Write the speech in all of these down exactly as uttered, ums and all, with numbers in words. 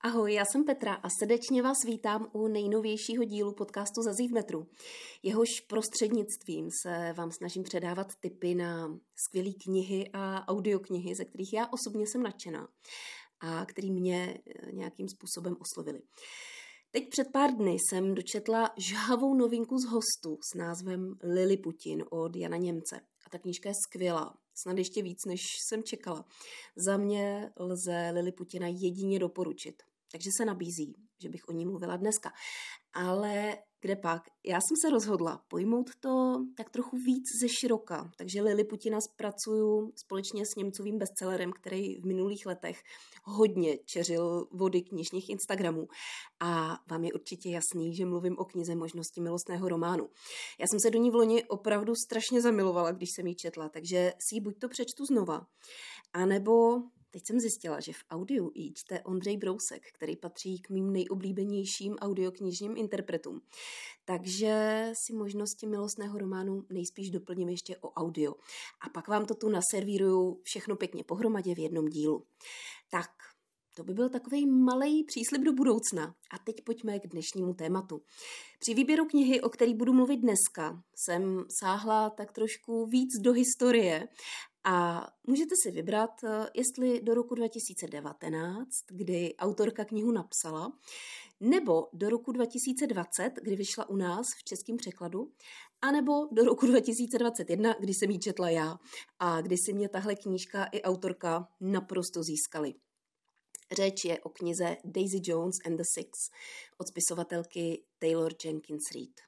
Ahoj, já jsem Petra a srdečně vás vítám u nejnovějšího dílu podcastu Zazie v metru. Jehož prostřednictvím se vám snažím předávat tipy na skvělé knihy a audioknihy, ze kterých já osobně jsem nadšená a který mě nějakým způsobem oslovily. Teď před pár dny jsem dočetla žhavou novinku z hostů s názvem Liliputin od Jana Němce. A ta knížka je skvělá, snad ještě víc, než jsem čekala. Za mě lze Liliputina jedině doporučit, takže se nabízí, že bych o ní mluvila dneska. Ale kde pak? Já jsem se rozhodla pojmout to tak trochu víc ze široka, takže Liliputina zpracuju společně s němcovým bestsellerem, který v minulých letech hodně čeřil vody knižních Instagramů. A vám je určitě jasný, že mluvím o knize Možnosti milostného románu. Já jsem se do ní v loni opravdu strašně zamilovala, když jsem ji četla, takže si ji buď to přečtu znova, anebo... Teď jsem zjistila, že v audiu ji čte Ondřej Brousek, který patří k mým nejoblíbenějším audioknižním interpretům. Takže si Možnosti milostného románu nejspíš doplním ještě o audio. A pak vám to tu naservíruju všechno pěkně pohromadě v jednom dílu. Tak, to by byl takovej malej příslib do budoucna. A teď pojďme k dnešnímu tématu. Při výběru knihy, o které budu mluvit dneska, jsem sáhla tak trošku víc do historie. A můžete si vybrat, jestli do roku dva tisíce devatenáct, kdy autorka knihu napsala, nebo do roku dva tisíce dvacet, kdy vyšla u nás v českém překladu, anebo do roku dva tisíce dvacet jedna, kdy jsem ji četla já a kdy si mě tahle knížka i autorka naprosto získaly. Řeč je o knize Daisy Jones and the Six od spisovatelky Taylor Jenkins Reid.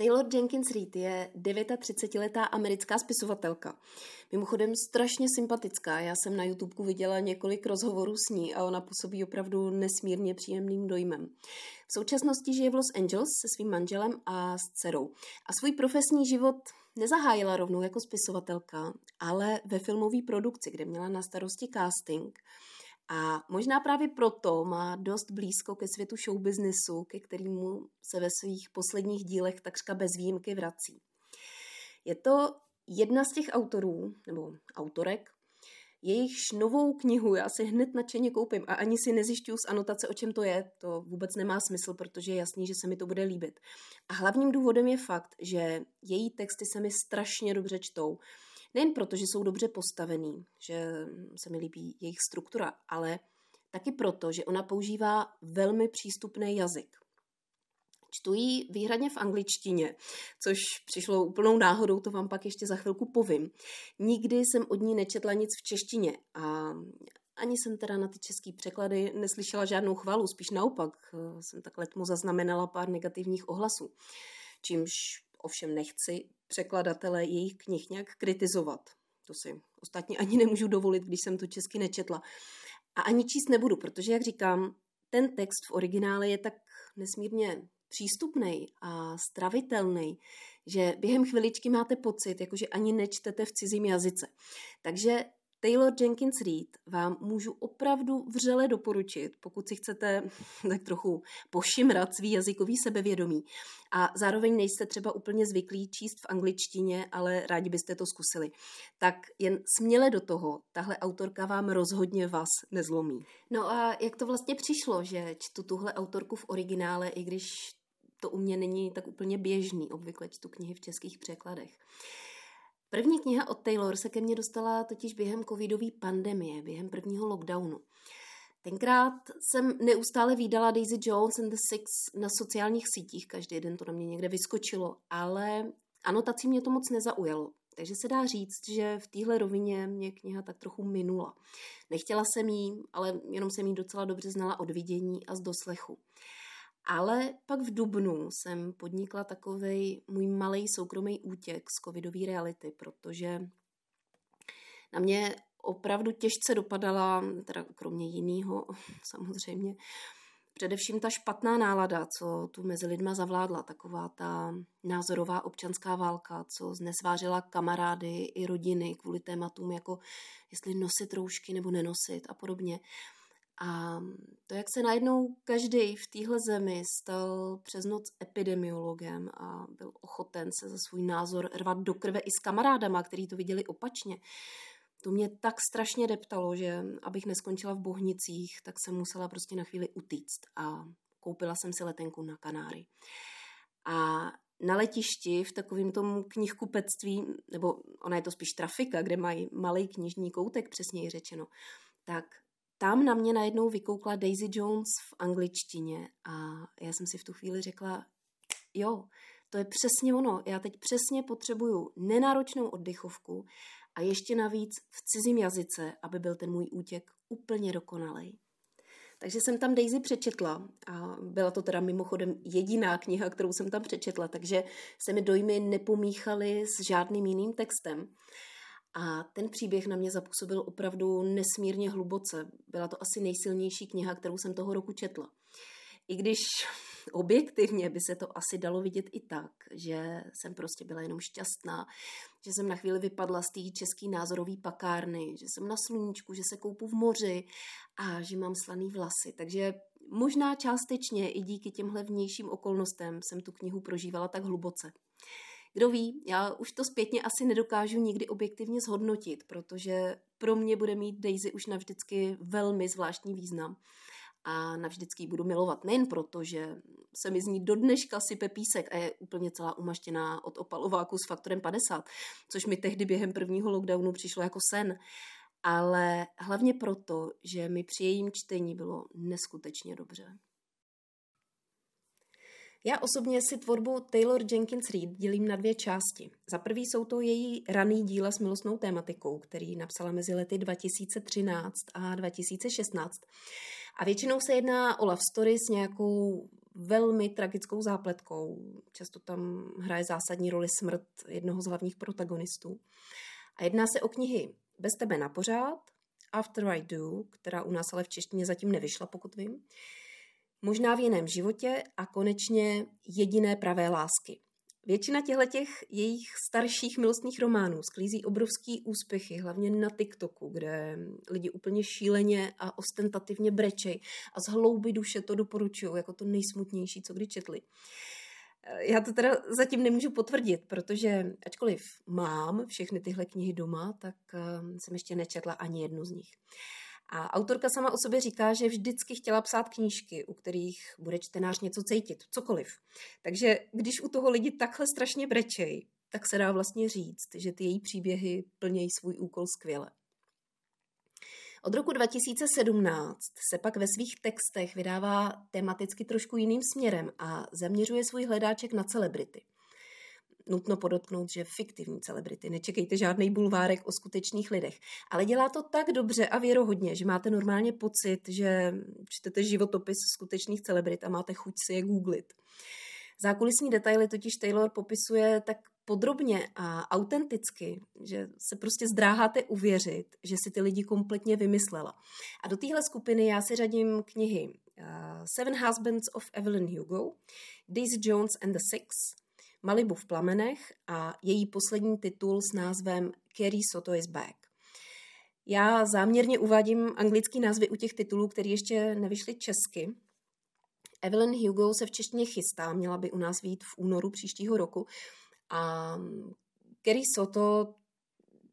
Taylor Jenkins Reid je třicetidevětiletá americká spisovatelka. Mimochodem strašně sympatická. Já jsem na YouTubeku viděla několik rozhovorů s ní a ona působí opravdu nesmírně příjemným dojmem. V současnosti žije v Los Angeles se svým manželem a s dcerou. A svůj profesní život nezahájila rovnou jako spisovatelka, ale ve filmové produkci, kde měla na starosti casting. A možná právě proto má dost blízko ke světu showbiznesu, ke kterému se ve svých posledních dílech takřka bez výjimky vrací. Je to jedna z těch autorů, nebo autorek, jejichž novou knihu já si hned nadšeně koupím a ani si nezjišťuju z anotace, o čem to je. To vůbec nemá smysl, protože je jasný, že se mi to bude líbit. A hlavním důvodem je fakt, že její texty se mi strašně dobře čtou. Nejen proto, že jsou dobře postavený, že se mi líbí jejich struktura, ale taky proto, že ona používá velmi přístupný jazyk. Čtu ji výhradně v angličtině, což přišlo úplnou náhodou, to vám pak ještě za chvilku povím. Nikdy jsem od ní nečetla nic v češtině a ani jsem teda na ty český překlady neslyšela žádnou chválu, spíš naopak jsem tak letmo zaznamenala pár negativních ohlasů, čímž ovšem nechci překladatele jejich knih nějak kritizovat. To si ostatně ani nemůžu dovolit, když jsem to česky nečetla. A ani číst nebudu, protože, jak říkám, ten text v originále je tak nesmírně přístupnej a stravitelný, že během chviličky máte pocit, jakože ani nečtete v cizím jazyce. Takže Taylor Jenkins Reid vám můžu opravdu vřele doporučit, pokud si chcete tak trochu pošimrat svý jazykový sebevědomí a zároveň nejste třeba úplně zvyklí číst v angličtině, ale rádi byste to zkusili. Tak jen směle do toho, tahle autorka vám rozhodně vás nezlomí. No a jak to vlastně přišlo, že čtu tuhle autorku v originále, i když to u mě není tak úplně běžný, obvykle čtu knihy v českých překladech. První kniha od Taylor se ke mně dostala totiž během covidové pandemie, během prvního lockdownu. Tenkrát jsem neustále vídala Daisy Jones and the Six na sociálních sítích, každý den to na mě někde vyskočilo, ale anotací mě to moc nezaujalo. Takže se dá říct, že v téhle rovině mě kniha tak trochu minula. Nechtěla jsem jí, ale jenom jsem jí docela dobře znala od vidění a z doslechu. Ale pak v dubnu jsem podnikla takovej můj malej soukromý útěk z covidové reality, protože na mě opravdu těžce dopadala, teda kromě jiného samozřejmě, především ta špatná nálada, co tu mezi lidma zavládla, taková ta názorová občanská válka, co znesvářila kamarády i rodiny kvůli tématům, jako jestli nosit roušky nebo nenosit a podobně. A to, jak se najednou každý v téhle zemi stal přes noc epidemiologem a byl ochoten se za svůj názor rvat do krve i s kamarádama, který to viděli opačně, To mě tak strašně deptalo, že abych neskončila v Bohnicích, tak jsem musela prostě na chvíli utíct a koupila jsem si letenku na Kanáry. A na letišti v takovém tom knihkupectví, nebo ona je to spíš trafika, kde mají malý knižní koutek, přesněji řečeno, tak tam na mě najednou vykoukla Daisy Jones v angličtině a já jsem si v tu chvíli řekla, jo, to je přesně ono, já teď přesně potřebuju nenáročnou oddychovku a ještě navíc v cizím jazyce, aby byl ten můj útěk úplně dokonalej. Takže jsem tam Daisy přečetla a byla to teda mimochodem jediná kniha, kterou jsem tam přečetla, takže se mi dojmy nepomíchaly s žádným jiným textem. A ten příběh na mě zapůsobil opravdu nesmírně hluboce. Byla to asi nejsilnější kniha, kterou jsem toho roku četla. I když objektivně by se to asi dalo vidět i tak, že jsem prostě byla jenom šťastná, že jsem na chvíli vypadla z té české názorové pakárny, že jsem na sluníčku, že se koupu v moři a že mám slaný vlasy. Takže možná částečně i díky těmhle vnějším okolnostem jsem tu knihu prožívala tak hluboce. Kdo ví, já už to zpětně asi nedokážu nikdy objektivně zhodnotit, protože pro mě bude mít Daisy už navždycky velmi zvláštní význam. A navždycky ji budu milovat, nejen proto, že se mi z ní do dneška sype písek a je úplně celá umaštěná od opalováku s faktorem padesát, což mi tehdy během prvního lockdownu přišlo jako sen, ale hlavně proto, že mi při jejím čtení bylo neskutečně dobře. Já osobně si tvorbu Taylor Jenkins Reid dělím na dvě části. Za prvý jsou to její raný díla s milostnou tématikou, který napsala mezi lety dva tisíce třináct a dva tisíce šestnáct. A většinou se jedná o love story s nějakou velmi tragickou zápletkou. Často tam hraje zásadní roli smrt jednoho z hlavních protagonistů. A jedná se o knihy Bez tebe na pořád, After I Do, která u nás ale v češtině zatím nevyšla, pokud vím, Možná v jiném životě a konečně Jediné pravé lásky. Většina těchto jejich starších milostných románů sklízí obrovský úspěchy, hlavně na TikToku, kde lidi úplně šíleně a ostentativně brečej a z hlouby duše to doporučují jako to nejsmutnější, co kdy četli. Já to teda zatím nemůžu potvrdit, protože ačkoliv mám všechny tyhle knihy doma, tak jsem ještě nečetla ani jednu z nich. A autorka sama o sobě říká, že vždycky chtěla psát knížky, u kterých bude čtenář něco cítit, cokoliv. Takže když u toho lidi takhle strašně brečej, tak se dá vlastně říct, že ty její příběhy plnějí svůj úkol skvěle. Od roku dva tisíce sedmnáct se pak ve svých textech vydává tematicky trošku jiným směrem a zaměřuje svůj hledáček na celebrity. Nutno podotknout, že fiktivní celebrity, nečekejte žádný bulvárek o skutečných lidech, ale dělá to tak dobře a věrohodně, že máte normálně pocit, že čtete životopis skutečných celebrit a máte chuť si je googlit. Zákulisní detaily totiž Taylor popisuje tak podrobně a autenticky, že se prostě zdráháte uvěřit, že si ty lidi kompletně vymyslela. A do téhle skupiny já si řadím knihy Seven Husbands of Evelyn Hugo, Daisy Jones and the Six, Malibu v plamenech a její poslední titul s názvem Carrie Soto is back. Já záměrně uvádím anglický názvy u těch titulů, které ještě nevyšly česky. Evelyn Hugo se v češtině chystá, měla by u nás vyjít v únoru příštího roku. A Carrie Soto,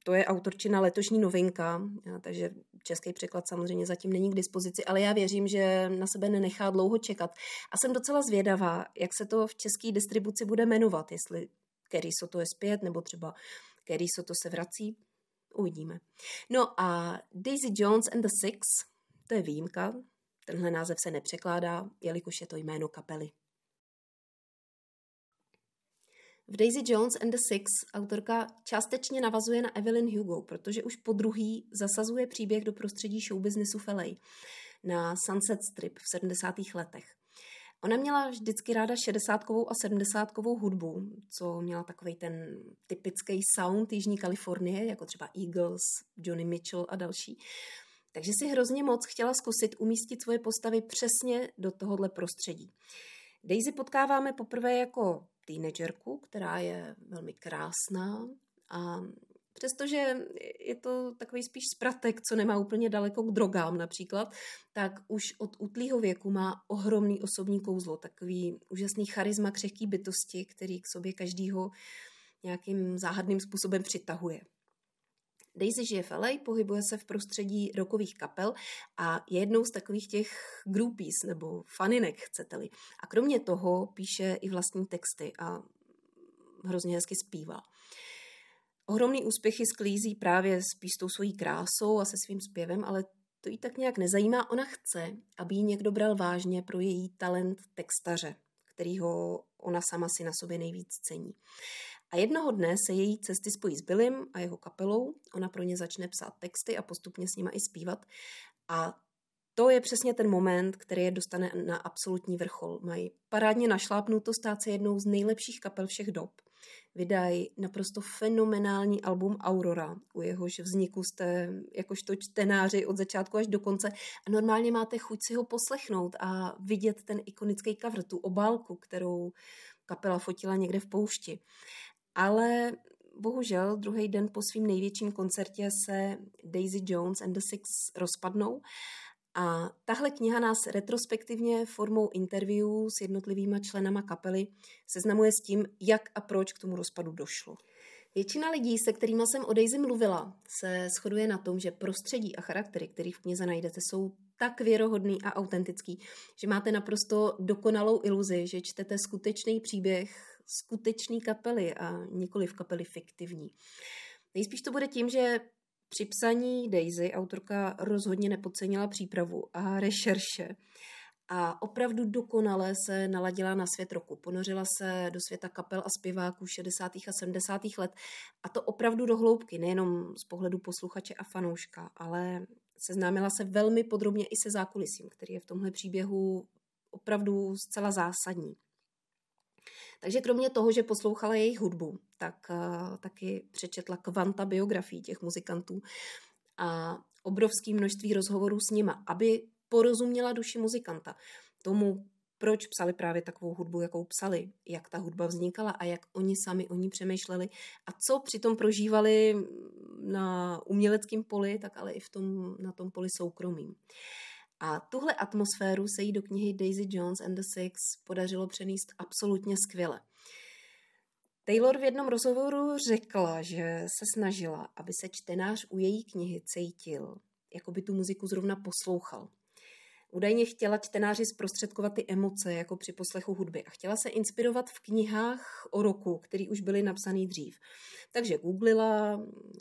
to je autorčina letošní novinka, takže český překlad samozřejmě zatím není k dispozici, ale já věřím, že na sebe nenechá dlouho čekat. A jsem docela zvědavá, jak se to v české distribuci bude jmenovat, jestli Carrie Soto je zpět, nebo třeba Carrie Soto se vrací. Uvidíme. No a Daisy Jones and the Six, to je výjimka. Tenhle název se nepřekládá, jelikož je to jméno kapely. V Daisy Jones and the Six autorka částečně navazuje na Evelyn Hugo, protože už po druhý zasazuje příběh do prostředí showbiznesu v L A na Sunset Strip v sedmdesátých letech. Ona měla vždycky ráda šedesátkovou a sedmdesátkovou hudbu, co měla takovej ten typický sound Jižní Kalifornie, jako třeba Eagles, Joni Mitchell a další. Takže si hrozně moc chtěla zkusit umístit svoje postavy přesně do tohohle prostředí. Daisy potkáváme poprvé jako teenagerku, která je velmi krásná a přestože je to takový spíš zpratek, co nemá úplně daleko k drogám například, tak už od útlýho věku má ohromný osobní kouzlo, takový úžasný charisma křehký bytosti, který k sobě každýho nějakým záhadným způsobem přitahuje. Daisy žije v el ej, pohybuje se v prostředí rockových kapel a je jednou z takových těch groupies nebo faninek, chcete-li. A kromě toho píše i vlastní texty a hrozně hezky zpívá. Ohromný úspěchy sklízí právě spíš tou svojí krásou a se svým zpěvem, ale to jí tak nějak nezajímá. Ona chce, aby ji někdo bral vážně pro její talent textaře, kterýho ona sama si na sobě nejvíc cení. A jednoho dne se její cesty spojí s Billym a jeho kapelou, ona pro ně začne psát texty a postupně s nima i zpívat. A to je přesně ten moment, který je dostane na absolutní vrchol. Mají parádně našlápnuto stát se jednou z nejlepších kapel všech dob. Vydají naprosto fenomenální album Aurora, u jehož vzniku jste jakožto čtenáři od začátku až do konce a normálně máte chuť si ho poslechnout a vidět ten ikonický cover, tu obálku, kterou kapela fotila někde v poušti. Ale bohužel druhý den po svým největším koncertě se Daisy Jones and the Six rozpadnou a tahle kniha nás retrospektivně formou interview s jednotlivýma členama kapely seznamuje s tím, jak a proč k tomu rozpadu došlo. Většina lidí, se kterými jsem o Daisy mluvila, se shoduje na tom, že prostředí a charaktery, které v knize najdete, jsou tak věrohodný a autentický, že máte naprosto dokonalou iluzi, že čtete skutečný příběh skutečný kapely a nikoli v kapely fiktivní. Nejspíš to bude tím, že při psaní Daisy autorka rozhodně nepodcenila přípravu a rešerše a opravdu dokonale se naladila na svět roku. Ponořila se do světa kapel a zpěváků šedesátých a sedmdesátých let a to opravdu do hloubky, nejenom z pohledu posluchače a fanouška, ale seznámila se velmi podrobně i se zákulisím, který je v tomhle příběhu opravdu zcela zásadní. Takže kromě toho, že poslouchala jejich hudbu, tak uh, taky přečetla kvanta biografií těch muzikantů a obrovské množství rozhovorů s nima, aby porozuměla duši muzikanta, tomu, proč psali právě takovou hudbu, jakou psali, jak ta hudba vznikala a jak oni sami o ní přemýšleli a co přitom prožívali na uměleckém poli, tak ale i v tom, na tom poli soukromým. A tuhle atmosféru se jí do knihy Daisy Jones and the Six podařilo přenést absolutně skvěle. Taylor v jednom rozhovoru řekla, že se snažila, aby se čtenář u její knihy cítil, jako by tu muziku zrovna poslouchal. Údajně chtěla čtenáři zprostředkovat ty emoce jako při poslechu hudby a chtěla se inspirovat v knihách o roku, které už byly napsané dřív. Takže googlila,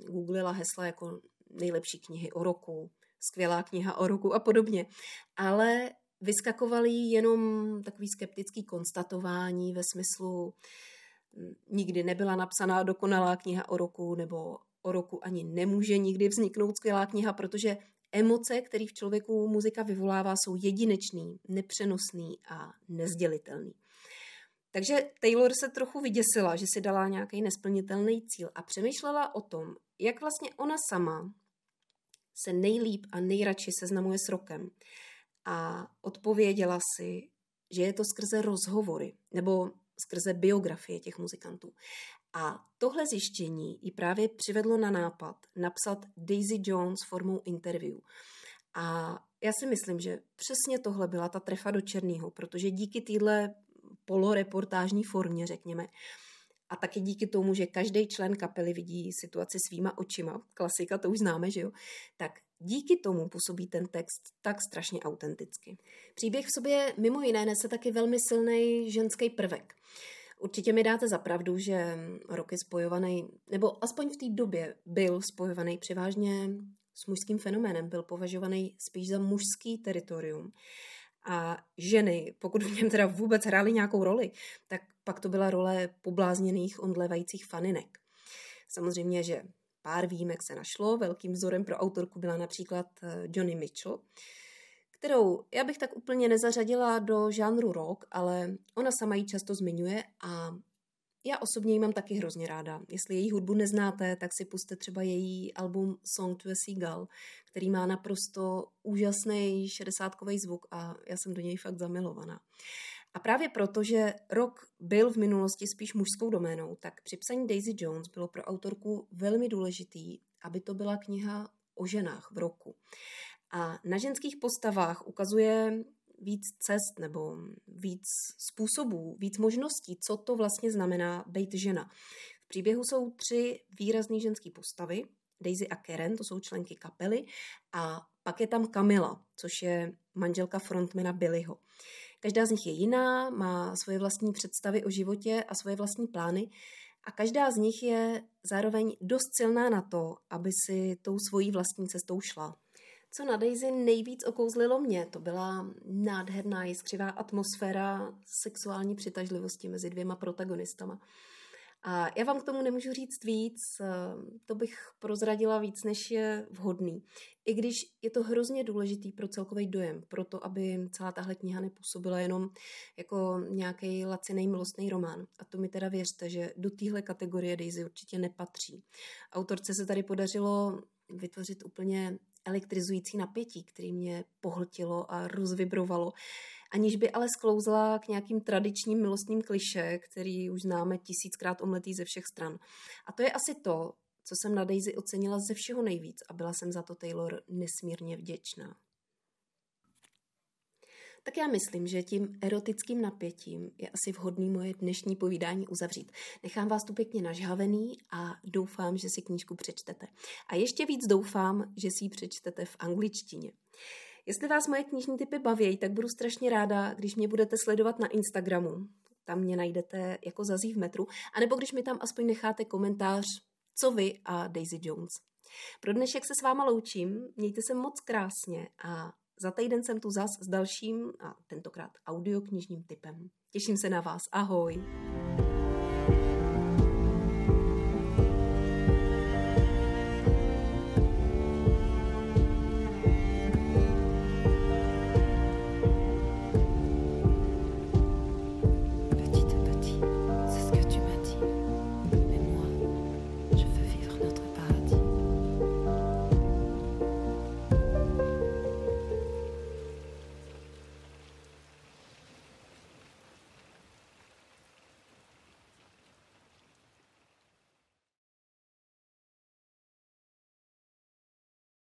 googlila hesla jako nejlepší knihy o roku, skvělá kniha o roku a podobně. Ale vyskakovaly jenom takový skeptický konstatování ve smyslu nikdy nebyla napsaná dokonalá kniha o roku nebo o roku ani nemůže nikdy vzniknout skvělá kniha, protože emoce, které v člověku muzika vyvolává, jsou jedinečný, nepřenosný a nezdělitelný. Takže Taylor se trochu vyděsila, že si dala nějaký nesplnitelný cíl a přemýšlela o tom, jak vlastně ona sama se nejlíp a nejradši seznamuje s rokem. A odpověděla si, že je to skrze rozhovory, nebo skrze biografie těch muzikantů. A tohle zjištění ji právě přivedlo na nápad napsat Daisy Jones formou interview. A já si myslím, že přesně tohle byla ta trefa do černého, protože díky téhle poloreportážní formě, řekněme, a taky díky tomu, že každý člen kapely vidí situaci svýma očima, klasika, to už známe, že jo, tak díky tomu působí ten text tak strašně autenticky. Příběh v sobě mimo jiné nese taky velmi silný ženský prvek. Určitě mi dáte za pravdu, že rock je spojovaný, nebo aspoň v té době byl spojovaný převážně s mužským fenoménem, byl považovaný spíš za mužský teritorium. A ženy, pokud v něm teda vůbec hrály nějakou roli, tak pak to byla role poblázněných, omdlevajících faninek. Samozřejmě, že pár výjimek se našlo, velkým vzorem pro autorku byla například Joni Mitchell, kterou já bych tak úplně nezařadila do žánru rock, ale ona sama ji často zmiňuje a já osobně ji mám taky hrozně ráda. Jestli její hudbu neznáte, tak si pusťte třeba její album Song to a Seagull, který má naprosto úžasný šedesátkový zvuk a já jsem do něj fakt zamilovaná. A právě proto, že rock byl v minulosti spíš mužskou doménou, tak při psaní Daisy Jones bylo pro autorku velmi důležitý, aby to byla kniha o ženách v rocku. A na ženských postavách ukazuje víc cest nebo víc způsobů, víc možností, co to vlastně znamená být žena. V příběhu jsou tři výrazné ženské postavy, Daisy a Karen, to jsou členky kapely, a pak je tam Kamila, což je manželka frontmana Billyho. Každá z nich je jiná, má svoje vlastní představy o životě a svoje vlastní plány a každá z nich je zároveň dost silná na to, aby si tou svojí vlastní cestou šla. Co na Daisy nejvíc okouzlilo mě, to byla nádherná jiskřivá atmosféra sexuální přitažlivosti mezi dvěma protagonistama. A já vám k tomu nemůžu říct víc, to bych prozradila víc, než je vhodný. I když je to hrozně důležitý pro celkový dojem, proto aby celá tahle kniha nepůsobila jenom jako nějaký lacinej milostný román. A to mi teda věřte, že do téhle kategorie Daisy určitě nepatří. Autorce se tady podařilo vytvořit úplně elektrizující napětí, který mě pohltilo a rozvibrovalo, aniž by ale sklouzla k nějakým tradičním milostním klišé, který už známe tisíckrát omletý ze všech stran. A to je asi to, co jsem na Daisy ocenila ze všeho nejvíc a byla jsem za to Taylor nesmírně vděčná. Tak já myslím, že tím erotickým napětím je asi vhodný moje dnešní povídání uzavřít. Nechám vás tu pěkně nažhavený a doufám, že si knížku přečtete. A ještě víc doufám, že si ji přečtete v angličtině. Jestli vás moje knižní tipy baví, tak budu strašně ráda, když mě budete sledovat na Instagramu. Tam mě najdete jako Zazie v metru. A nebo když mi tam aspoň necháte komentář, co vy a Daisy Jones. Pro dnešek se s váma loučím, mějte se moc krásně a za týden jsem tu zas s dalším a tentokrát audioknižním tipem. Těším se na vás. Ahoj!